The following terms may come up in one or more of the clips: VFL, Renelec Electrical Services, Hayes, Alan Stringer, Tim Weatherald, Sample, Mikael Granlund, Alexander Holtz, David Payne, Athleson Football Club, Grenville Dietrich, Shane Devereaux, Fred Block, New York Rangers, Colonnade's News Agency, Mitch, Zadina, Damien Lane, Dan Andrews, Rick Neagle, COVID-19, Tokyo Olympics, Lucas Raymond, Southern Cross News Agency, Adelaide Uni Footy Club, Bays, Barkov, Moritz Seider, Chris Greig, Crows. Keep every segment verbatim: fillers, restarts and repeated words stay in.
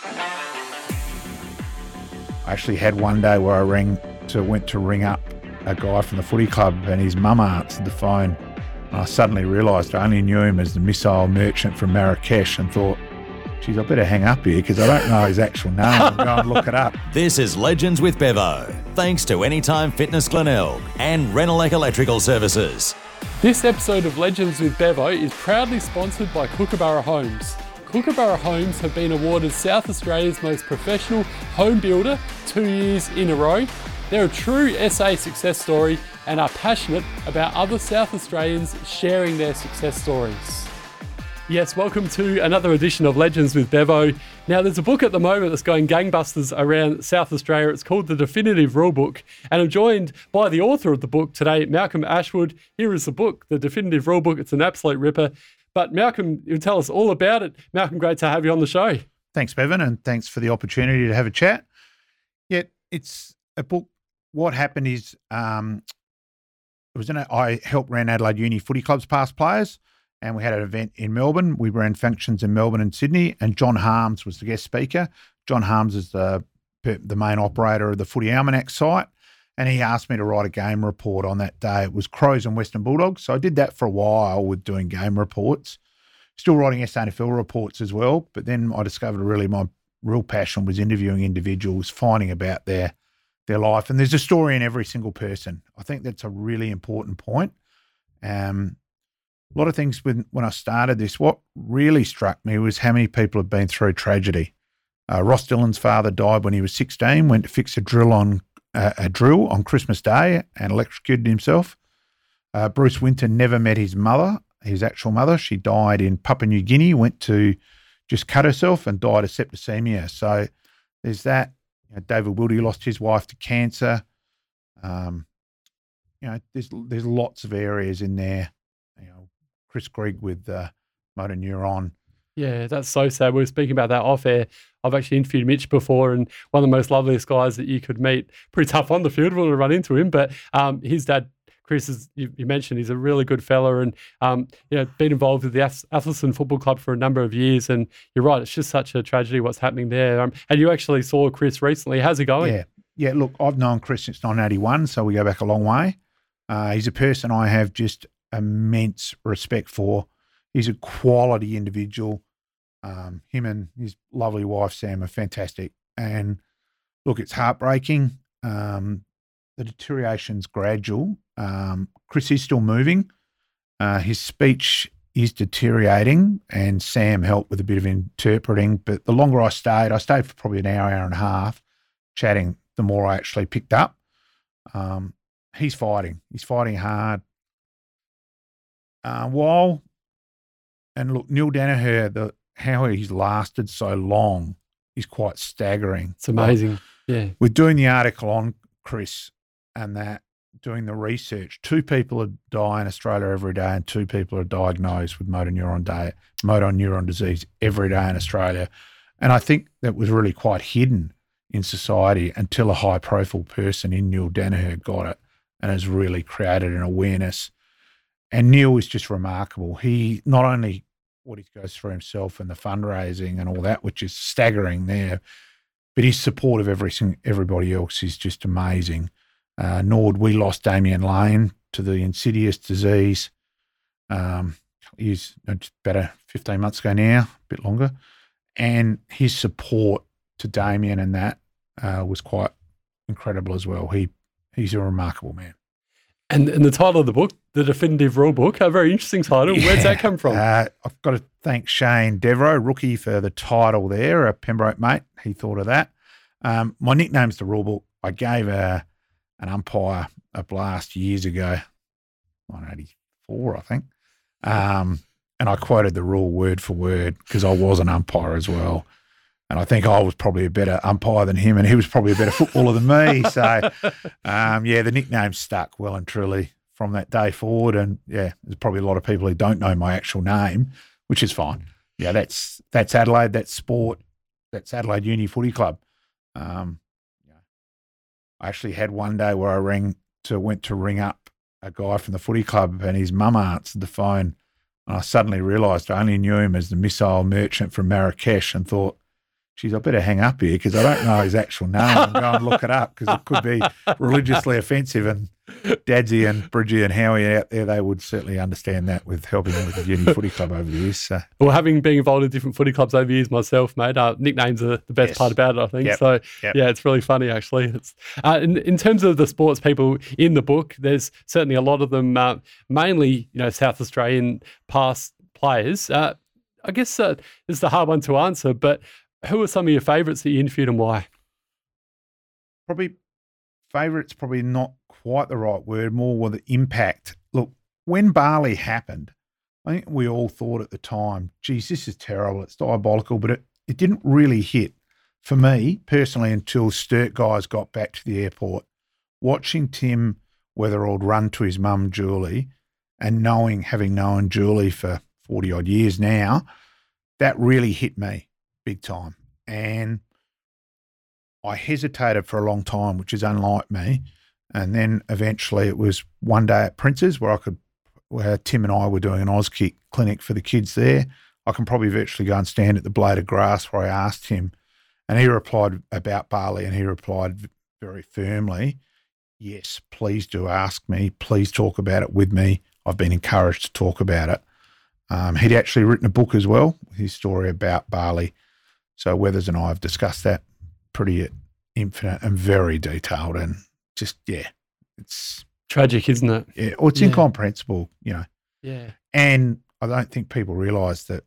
I actually had one day where I rang to went to ring up a guy from the footy club, and his mum answered the phone. And I suddenly realised I only knew him as the missile merchant from Marrakesh, and thought, geez, I better hang up here because I don't know his actual name. I'm going to look it up. This is Legends with Bevo, thanks to Anytime Fitness Glenelg and Renelec Electrical Services. This episode of Legends with Bevo is proudly sponsored by Kookaburra Homes. Kookaburra Homes have been awarded South Australia's most professional home builder two years in a row. They're a true S A success story and are passionate about other South Australians sharing their success stories. Yes, welcome to another edition of Legends with Bevo. Now, there's a book at the moment that's going gangbusters around South Australia. It's called The Definitive Rulebook, and I'm joined by the author of the book today, Malcolm Ashwood. Here is the book, The Definitive Rulebook. It's an absolute ripper. But Malcolm, you'll tell us all about it. Malcolm, great to have you on the show. Thanks, Bevan, and thanks for the opportunity to have a chat. Yeah, it's a book. What happened is um, it was in a, I helped ran Adelaide Uni Footy Club's past players, and we had an event in Melbourne. We ran functions in Melbourne and Sydney, and John Harms was the guest speaker. John Harms is the, the main operator of the Footy Almanac site, and he asked me to write a game report on that day. It was Crows and Western Bulldogs. So I did that for a while with doing game reports, still writing S N F L reports as well. But then I discovered really my real passion was interviewing individuals, finding about their, their life. And there's a story in every single person. I think that's a really important point. Um, a lot of things when, when I started this, what really struck me was how many people have been through tragedy. Uh, Ross Dillon's father died when he was sixteen, went to fix a drill on a drill on Christmas Day and electrocuted himself. Uh, Bruce Winter never met his mother, his actual mother. She died in Papua New Guinea, went to just cut herself and died of septicemia. So there's that. You know, David Wildey lost his wife to cancer. Um, you know, there's there's lots of areas in there. You know, Chris Greig with uh, motor neuron. Yeah, that's so sad. We were speaking about that off air. I've actually interviewed Mitch before, and one of the most loveliest guys that you could meet. Pretty tough on the field to run into him, but um, his dad, Chris, as you, you mentioned, he's a really good fella, and um, you know, been involved with the Athleson Football Club for a number of years. And you're right, it's just such a tragedy what's happening there. Um, and you actually saw Chris recently. How's it going? Yeah, yeah. Look, I've known Chris since nineteen eighty-one, so we go back a long way. Uh, he's a person I have just immense respect for. He's a quality individual. Um, him and his lovely wife, Sam, are fantastic. And look, it's heartbreaking. Um, the deterioration's gradual. Um, Chris is still moving. Uh, his speech is deteriorating, and Sam helped with a bit of interpreting. But the longer I stayed, I stayed for probably an hour, hour and a half chatting, the more I actually picked up. Um, he's fighting. He's fighting hard. Uh, while, and look, Neil Danaher, the how he's lasted so long is quite staggering. It's amazing. Like, yeah. We're doing the article on Chris and that, doing the research. Two people die in Australia every day, and two people are diagnosed with motor neuron day, motor neuron disease every day in Australia. And I think that was really quite hidden in society until a high-profile person in Neil Danaher got it and has really created an awareness. And Neil is just remarkable. He not only what he goes through himself and the fundraising and all that, which is staggering there. But his support of every, everybody else is just amazing. Uh, Nord, we lost Damien Lane to the insidious disease. Um, he's about fifteen months ago now, a bit longer. And his support to Damien and that uh, was quite incredible as well. He He's a remarkable man. And, and the title of the book, The Definitive Rulebook, a very interesting title. Yeah. Where's that come from? Uh, I've got to thank Shane Devereaux, rookie, for the title there, a Pembroke mate. He thought of that. Um, my nickname's The Rulebook. I gave a, an umpire a blast years ago, nineteen eighty-four, I think, um, and I quoted the rule word for word because I was an umpire as well. And I think I was probably a better umpire than him, and he was probably a better footballer than me. So, um, yeah, the nickname stuck well and truly from that day forward. And, yeah, there's probably a lot of people who don't know my actual name, which is fine. Yeah, that's that's Adelaide, that's sport, that's Adelaide Uni Footy Club. Um, yeah. I actually had one day where I rang to went to ring up a guy from the footy club, and his mum answered the phone, and I suddenly realised I only knew him as the missile merchant from Marrakesh and thought, geez, I better hang up here because I don't know his actual name and go and look it up because it could be religiously offensive. And Dadsy and Bridgie and Howie out there, they would certainly understand that with helping with the Uni Footy Club over the years. So. Well, having been involved in different footy clubs over the years myself, mate, uh, nicknames are the best yes. part about it, I think. Yep. So, yep. yeah, it's really funny, actually. It's uh, in, in terms of the sports people in the book, there's certainly a lot of them, uh, mainly, you know, South Australian past players. Uh, I guess uh, this is the hard one to answer, but who are some of your favourites that you interviewed and why? Probably favourites, probably not quite the right word, more with the impact. Look, when Barley happened, I think we all thought at the time, geez, this is terrible, it's diabolical, but it, it didn't really hit for me personally until Sturt guys got back to the airport, watching Tim Weatherald run to his mum, Julie, and knowing, having known Julie for forty-odd years now, that really hit me big time. And I hesitated for a long time, which is unlike me. And then eventually it was one day at Prince's where I could, where Tim and I were doing an Auskick clinic for the kids there. I can probably virtually go and stand at the blade of grass where I asked him. And he replied about Barley and he replied very firmly, yes, please do ask me. Please talk about it with me. I've been encouraged to talk about it. Um, he'd actually written a book as well, his story about Barley. So Weathers and I have discussed that pretty infinite and very detailed and just, yeah, it's... tragic, isn't it? Yeah, or it's yeah. incomprehensible, you know. Yeah. And I don't think people realise that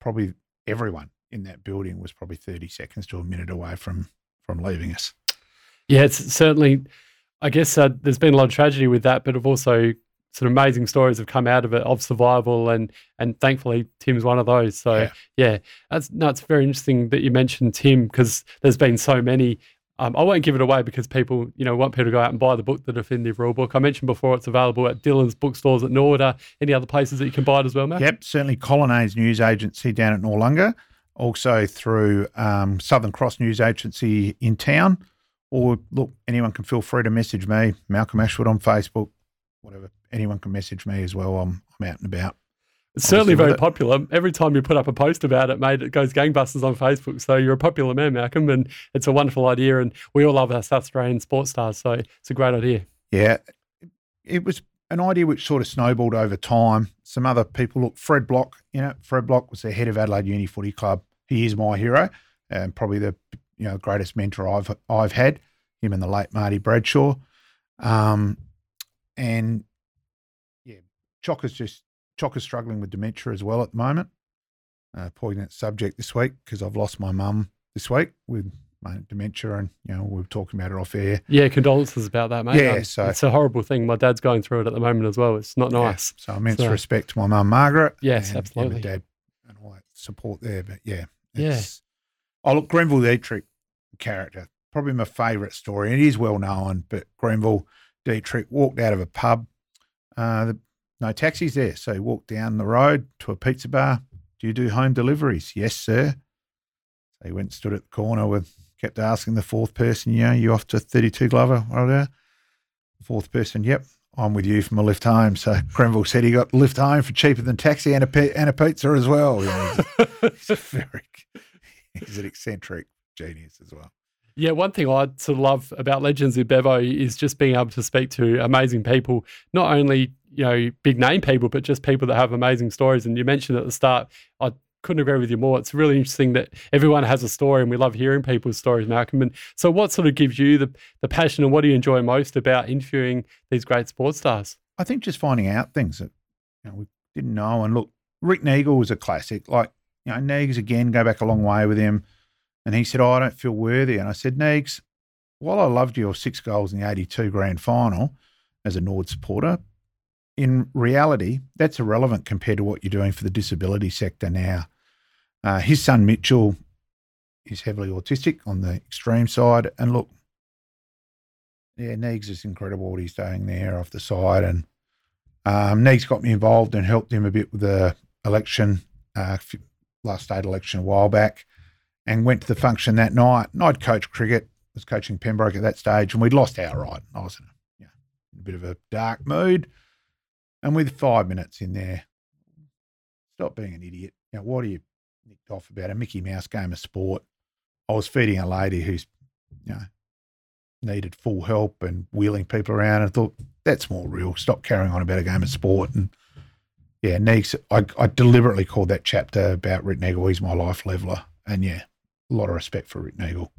probably everyone in that building was probably thirty seconds to a minute away from, from leaving us. Yeah, it's certainly, I guess uh, there's been a lot of tragedy with that, but I've also... sort of amazing stories have come out of it, of survival, and and thankfully Tim's one of those. So, yeah, yeah. That's, no, it's very interesting that you mentioned Tim because there's been so many. Um, I won't give it away because people, you know, want people to go out and buy the book, The Definitive Rule Book. I mentioned before it's available at Dylan's Bookstores at Nord. Uh, any other places that you can buy it as well, Matt? Yep, certainly Colonnade's News Agency down at Norlunga, also through um, Southern Cross News Agency in town. Or, look, anyone can feel free to message me, Malcolm Ashwood on Facebook, whatever. Anyone can message me as well. I'm, I'm out and about. It's certainly very popular. Every time you put up a post about it, mate, it goes gangbusters on Facebook. So you're a popular man, Malcolm, and it's a wonderful idea. And we all love our South Australian sports stars. So it's a great idea. Yeah. It was an idea which sort of snowballed over time. Some other people, look, Fred Block, you know, Fred Block was the head of Adelaide Uni Footy Club. He is my hero and probably the you know greatest mentor I've I've had, him and the late Marty Bradshaw. Um, and... Chocker's just Chocker's struggling with dementia as well at the moment. Uh, poignant subject this week because I've lost my mum this week with my dementia, and you know we were talking about it off air. Yeah, condolences about that, mate. Yeah, I, so, it's a horrible thing. My dad's going through it at the moment as well. It's not nice. Yeah, so immense so, respect to my mum, Margaret. Yes, and, absolutely. And my dad and all that support there, but yeah, it's, yeah. Oh look, Grenville Dietrich character, probably my favourite story, and it is well known. But Grenville Dietrich walked out of a pub. Uh, the No taxis there, so he walked down the road to a pizza bar. Do you do home deliveries? Yes, sir. So he went and stood at the corner with, kept asking the fourth person, you know, you off to thirty-two Glover? Right fourth person, yep, I'm with you from a lift home. So Grenville said he got lift home for cheaper than taxi and a, and a pizza as well. You know, he's, he's, a very, he's an eccentric genius as well. Yeah, one thing I sort of love about Legends in Bevo is just being able to speak to amazing people, not only, you know, big name people, but just people that have amazing stories. And you mentioned at the start, I couldn't agree with you more. It's really interesting that everyone has a story and we love hearing people's stories, Malcolm. And so what sort of gives you the, the passion and what do you enjoy most about interviewing these great sports stars? I think just finding out things that you know, we didn't know. And look, Rick Neagle was a classic. Like, you know, Neags, again, go back a long way with him. And he said, oh, I don't feel worthy. And I said, Neags, while I loved your six goals in the eighty-two grand final as a Nord supporter, in reality, that's irrelevant compared to what you're doing for the disability sector now. Uh, his son Mitchell is heavily autistic on the extreme side. And look, yeah, Neags is incredible what he's doing there off the side. And um, Neags got me involved and helped him a bit with the election, uh, last state election a while back, and went to the function that night. And I'd coached cricket, was coaching Pembroke at that stage, and we'd lost outright. I was in a, you know, in a bit of a dark mood. And with five minutes in there, stop being an idiot. Now, what are you nicked off about a Mickey Mouse game of sport? I was feeding a lady who's, you know, needed full help and wheeling people around, and I thought, that's more real. Stop carrying on about a game of sport. And yeah, Neagle, I, I deliberately called that chapter about Rick Neagle, he's my life leveller. And yeah, a lot of respect for Rick Neagle.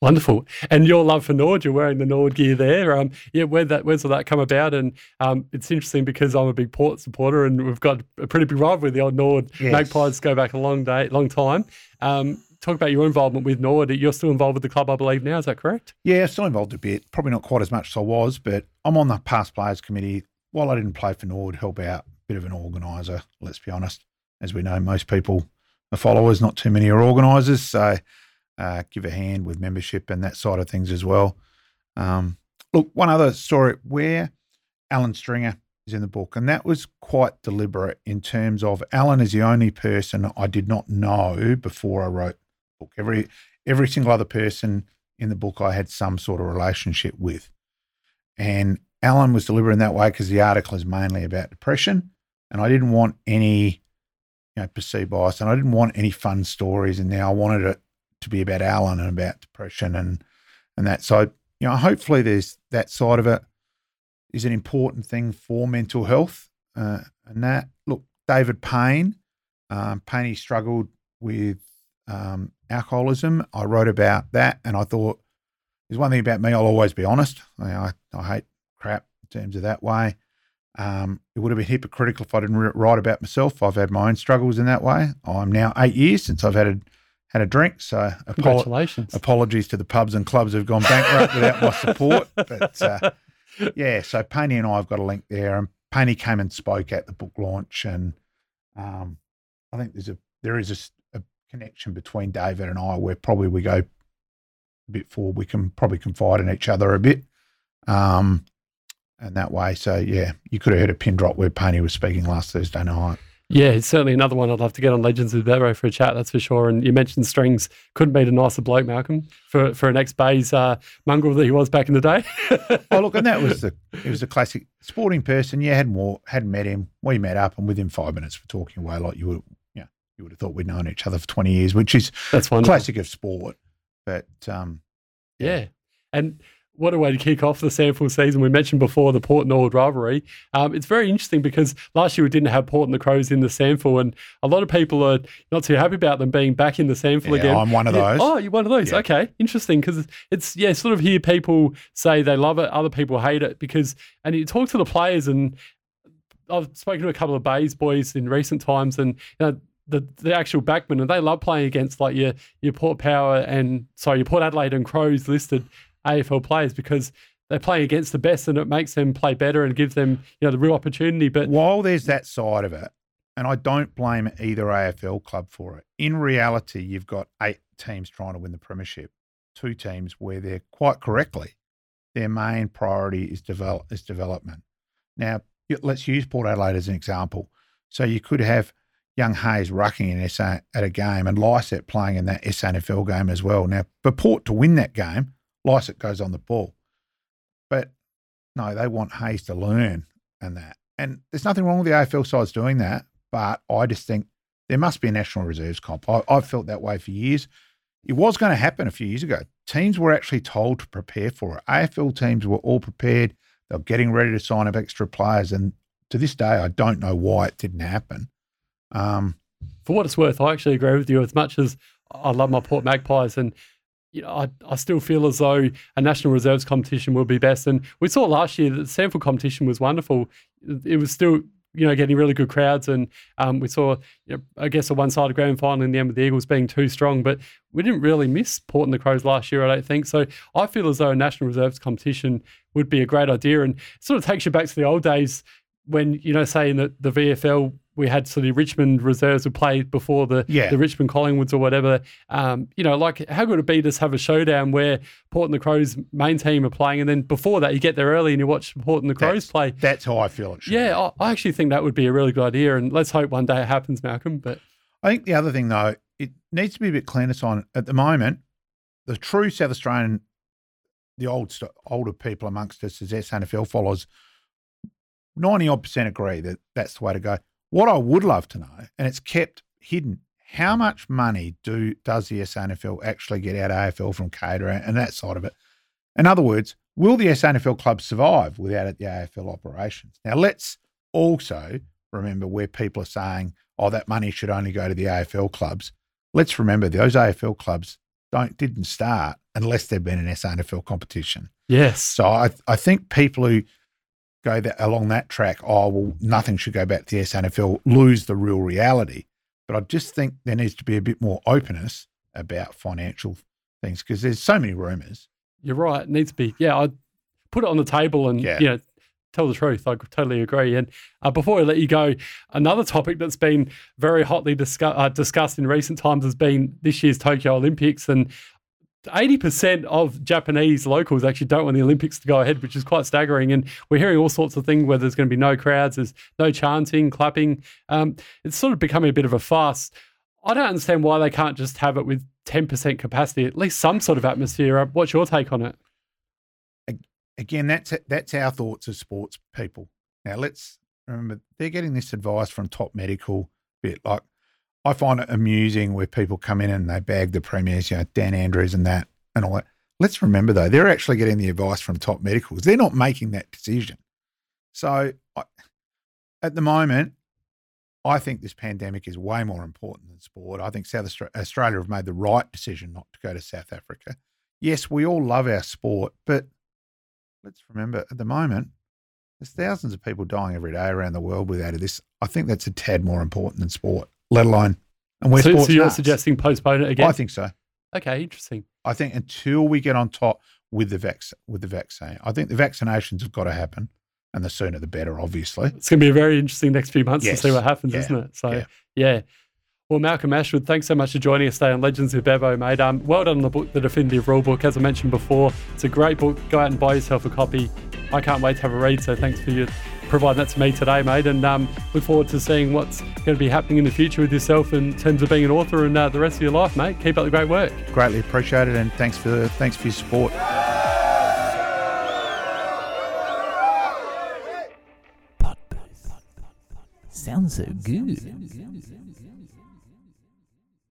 Wonderful. And your love for Nord, you're wearing the Nord gear there. Um, yeah, where'd that, where's all that come about? And um, it's interesting because I'm a big Port supporter and we've got a pretty big rivalry with the old Nord. Yes. Magpies go back a long day, long time. Um, talk about your involvement with Nord. You're still involved with the club, I believe, now. Is that correct? Yeah, still involved a bit. Probably not quite as much as I was, but I'm on the past players committee. While I didn't play for Nord, help out, bit of an organiser, let's be honest. As we know, most people are followers, not too many are organisers, so... Uh, give a hand with membership and that side of things as well. Um, look, one other story where Alan Stringer is in the book, and that was quite deliberate in terms of Alan is the only person I did not know before I wrote the book. Every, every single other person in the book I had some sort of relationship with. And Alan was deliberate in that way because the article is mainly about depression, and I didn't want any, you know, perceived bias, and I didn't want any fun stories in there. I wanted to to be about Alan and about depression and and that. So, you know, hopefully there's that side of it is an important thing for mental health uh, and that. Look, David Payne, um, Payne struggled with um, alcoholism. I wrote about that and I thought, there's one thing about me, I'll always be honest. I, I, I hate crap in terms of that way. Um, it would have been hypocritical if I didn't write about myself. I've had my own struggles in that way. I'm now eight years since I've had a Had a drink, so apolo- apologies to the pubs and clubs who've gone bankrupt without my support. But uh, yeah, so Penny and I have got a link there, and Penny came and spoke at the book launch, and um, I think there's a there is a, a connection between David and I where probably we go a bit forward. We can probably confide in each other a bit, um, and that way. So yeah, you could have heard a pin drop where Penny was speaking last Thursday night. Yeah, it's certainly another one I'd love to get on Legends with Devereaux for a chat, that's for sure. And you mentioned Strings. Couldn't meet a nicer bloke, Malcolm, for, for an ex-Bays uh, mongrel that he was back in the day. Oh, look, and that was the it was a classic sporting person. Yeah, hadn't war, hadn't met him. We met up, and within five minutes we're talking away like you would, yeah, you would have thought we'd known each other for twenty years, which is that's wonderful. Classic of sport. But um, yeah. yeah, and. What a way to kick off the S N F L season. We mentioned before the Port Norwood rivalry. Um, it's very interesting because last year we didn't have Port and the Crows in the S N F L, and a lot of people are not too happy about them being back in the S N F L yeah, again. I'm one of yeah. those. Oh, you're one of those. Yeah. Okay, interesting, because it's, yeah, sort of hear people say they love it, other people hate it, because, and you talk to the players, and I've spoken to a couple of Bays boys in recent times, and you know, The, the actual backmen, and they love playing against like your your Port Power and sorry your Port Adelaide and Crows listed A F L players because they play against the best and it makes them play better and gives them, you know, the real opportunity. But while there's that side of it, and I don't blame either A F L club for it, in reality you've got eight teams trying to win the premiership, two teams where they're quite correctly their main priority is develop is development. Now let's use Port Adelaide as an example. So you could have young Hayes rucking in S A at a game and Lycett playing in that S N F L game as well. Now, for Port to win that game, Lycett goes on the ball. But no, they want Hayes to learn and that. And there's nothing wrong with the A F L sides doing that, but I just think there must be a National Reserves comp. I, I've felt that way for years. It was going to happen a few years ago. Teams were actually told to prepare for it. A F L teams were all prepared. They were getting ready to sign up extra players. And to this day, I don't know why it didn't happen. Um, for what it's worth, I actually agree with you. As much as I love my Port Magpies, and you know, I, I still feel as though a National Reserves competition will be best. And we saw last year that the sample competition was wonderful. It was still, you know, getting really good crowds, and um, we saw, you know, I guess a one-sided grand final in the end with the Eagles being too strong. But we didn't really miss Port and the Crows last year, I don't think. So I feel as though a National Reserves competition would be a great idea, and it sort of takes you back to the old days when, you know, say in the, the V F L. We had sort of Richmond Reserves would play before the, yeah. the Richmond Collingwoods or whatever. Um, you know, like how good it be to just have a showdown where Port and the Crows main team are playing, and then before that you get there early and you watch Port and the Crows that's, play. That's how I feel it should Yeah, be. I, I actually think that would be a really good idea, and let's hope one day it happens, Malcolm. But I think the other thing though, it needs to be a bit cleaner on at the moment. The true South Australian, the old older people amongst us as S N F L followers, ninety odd percent agree that that's the way to go. What I would love to know, and it's kept hidden, how much money do does the S N F L actually get out of A F L from catering and that side of it? In other words, will the S N F L club survive without the A F L operations? Now, let's also remember where people are saying, oh, that money should only go to the A F L clubs. Let's remember those A F L clubs don't didn't start unless there'd been an S N F L competition. Yes. So I, I think people who go that, along that track, oh, well, nothing should go back to the S N F L, lose the real reality. But I just think there needs to be a bit more openness about financial things because there's so many rumours. You're right. It needs to be. Yeah, I'd put it on the table and, yeah. you know, tell the truth. I totally agree. And uh, before I let you go, another topic that's been very hotly discuss- uh, discussed in recent times has been this year's Tokyo Olympics. And eighty percent of Japanese locals actually don't want the Olympics to go ahead, which is quite staggering. And we're hearing all sorts of things where there's going to be no crowds, there's no chanting, clapping. Um, it's sort of becoming a bit of a farce. I don't understand why they can't just have it with ten percent capacity, at least some sort of atmosphere. What's your take on it? Again, that's that's our thoughts as sports people. Now, let's remember, they're getting this advice from top medical bit. Like, I find it amusing where people come in and they bag the premiers, you know, Dan Andrews and that and all that. Let's remember, though, they're actually getting the advice from top medicals. They're not making that decision. So I, at the moment, I think this pandemic is way more important than sport. I think South Australia have made the right decision not to go to South Africa. Yes, we all love our sport, but let's remember, at the moment, there's thousands of people dying every day around the world without this. I think that's a tad more important than sport, let alone, and we're so, sports So you're nuts. Suggesting postpone it again? I think so. Okay, interesting. I think until we get on top with the vac- with the vaccine, I think the vaccinations have got to happen. And the sooner the better, obviously. It's going to be very interesting next few months yes. to see what happens, yeah. isn't it? So, yeah. yeah. Well, Malcolm Ashwood, thanks so much for joining us today on Legends of Bevo, mate. Um, well done on the book, The Definitive Rulebook. As I mentioned before, it's a great book. Go out and buy yourself a copy. I can't wait to have a read, so thanks for your providing that to me today, mate. And um, look forward to seeing what's going to be happening in the future with yourself in terms of being an author and uh, the rest of your life, mate. Keep up the great work. Greatly appreciate it, and thanks for, thanks for your support. Sounds so good.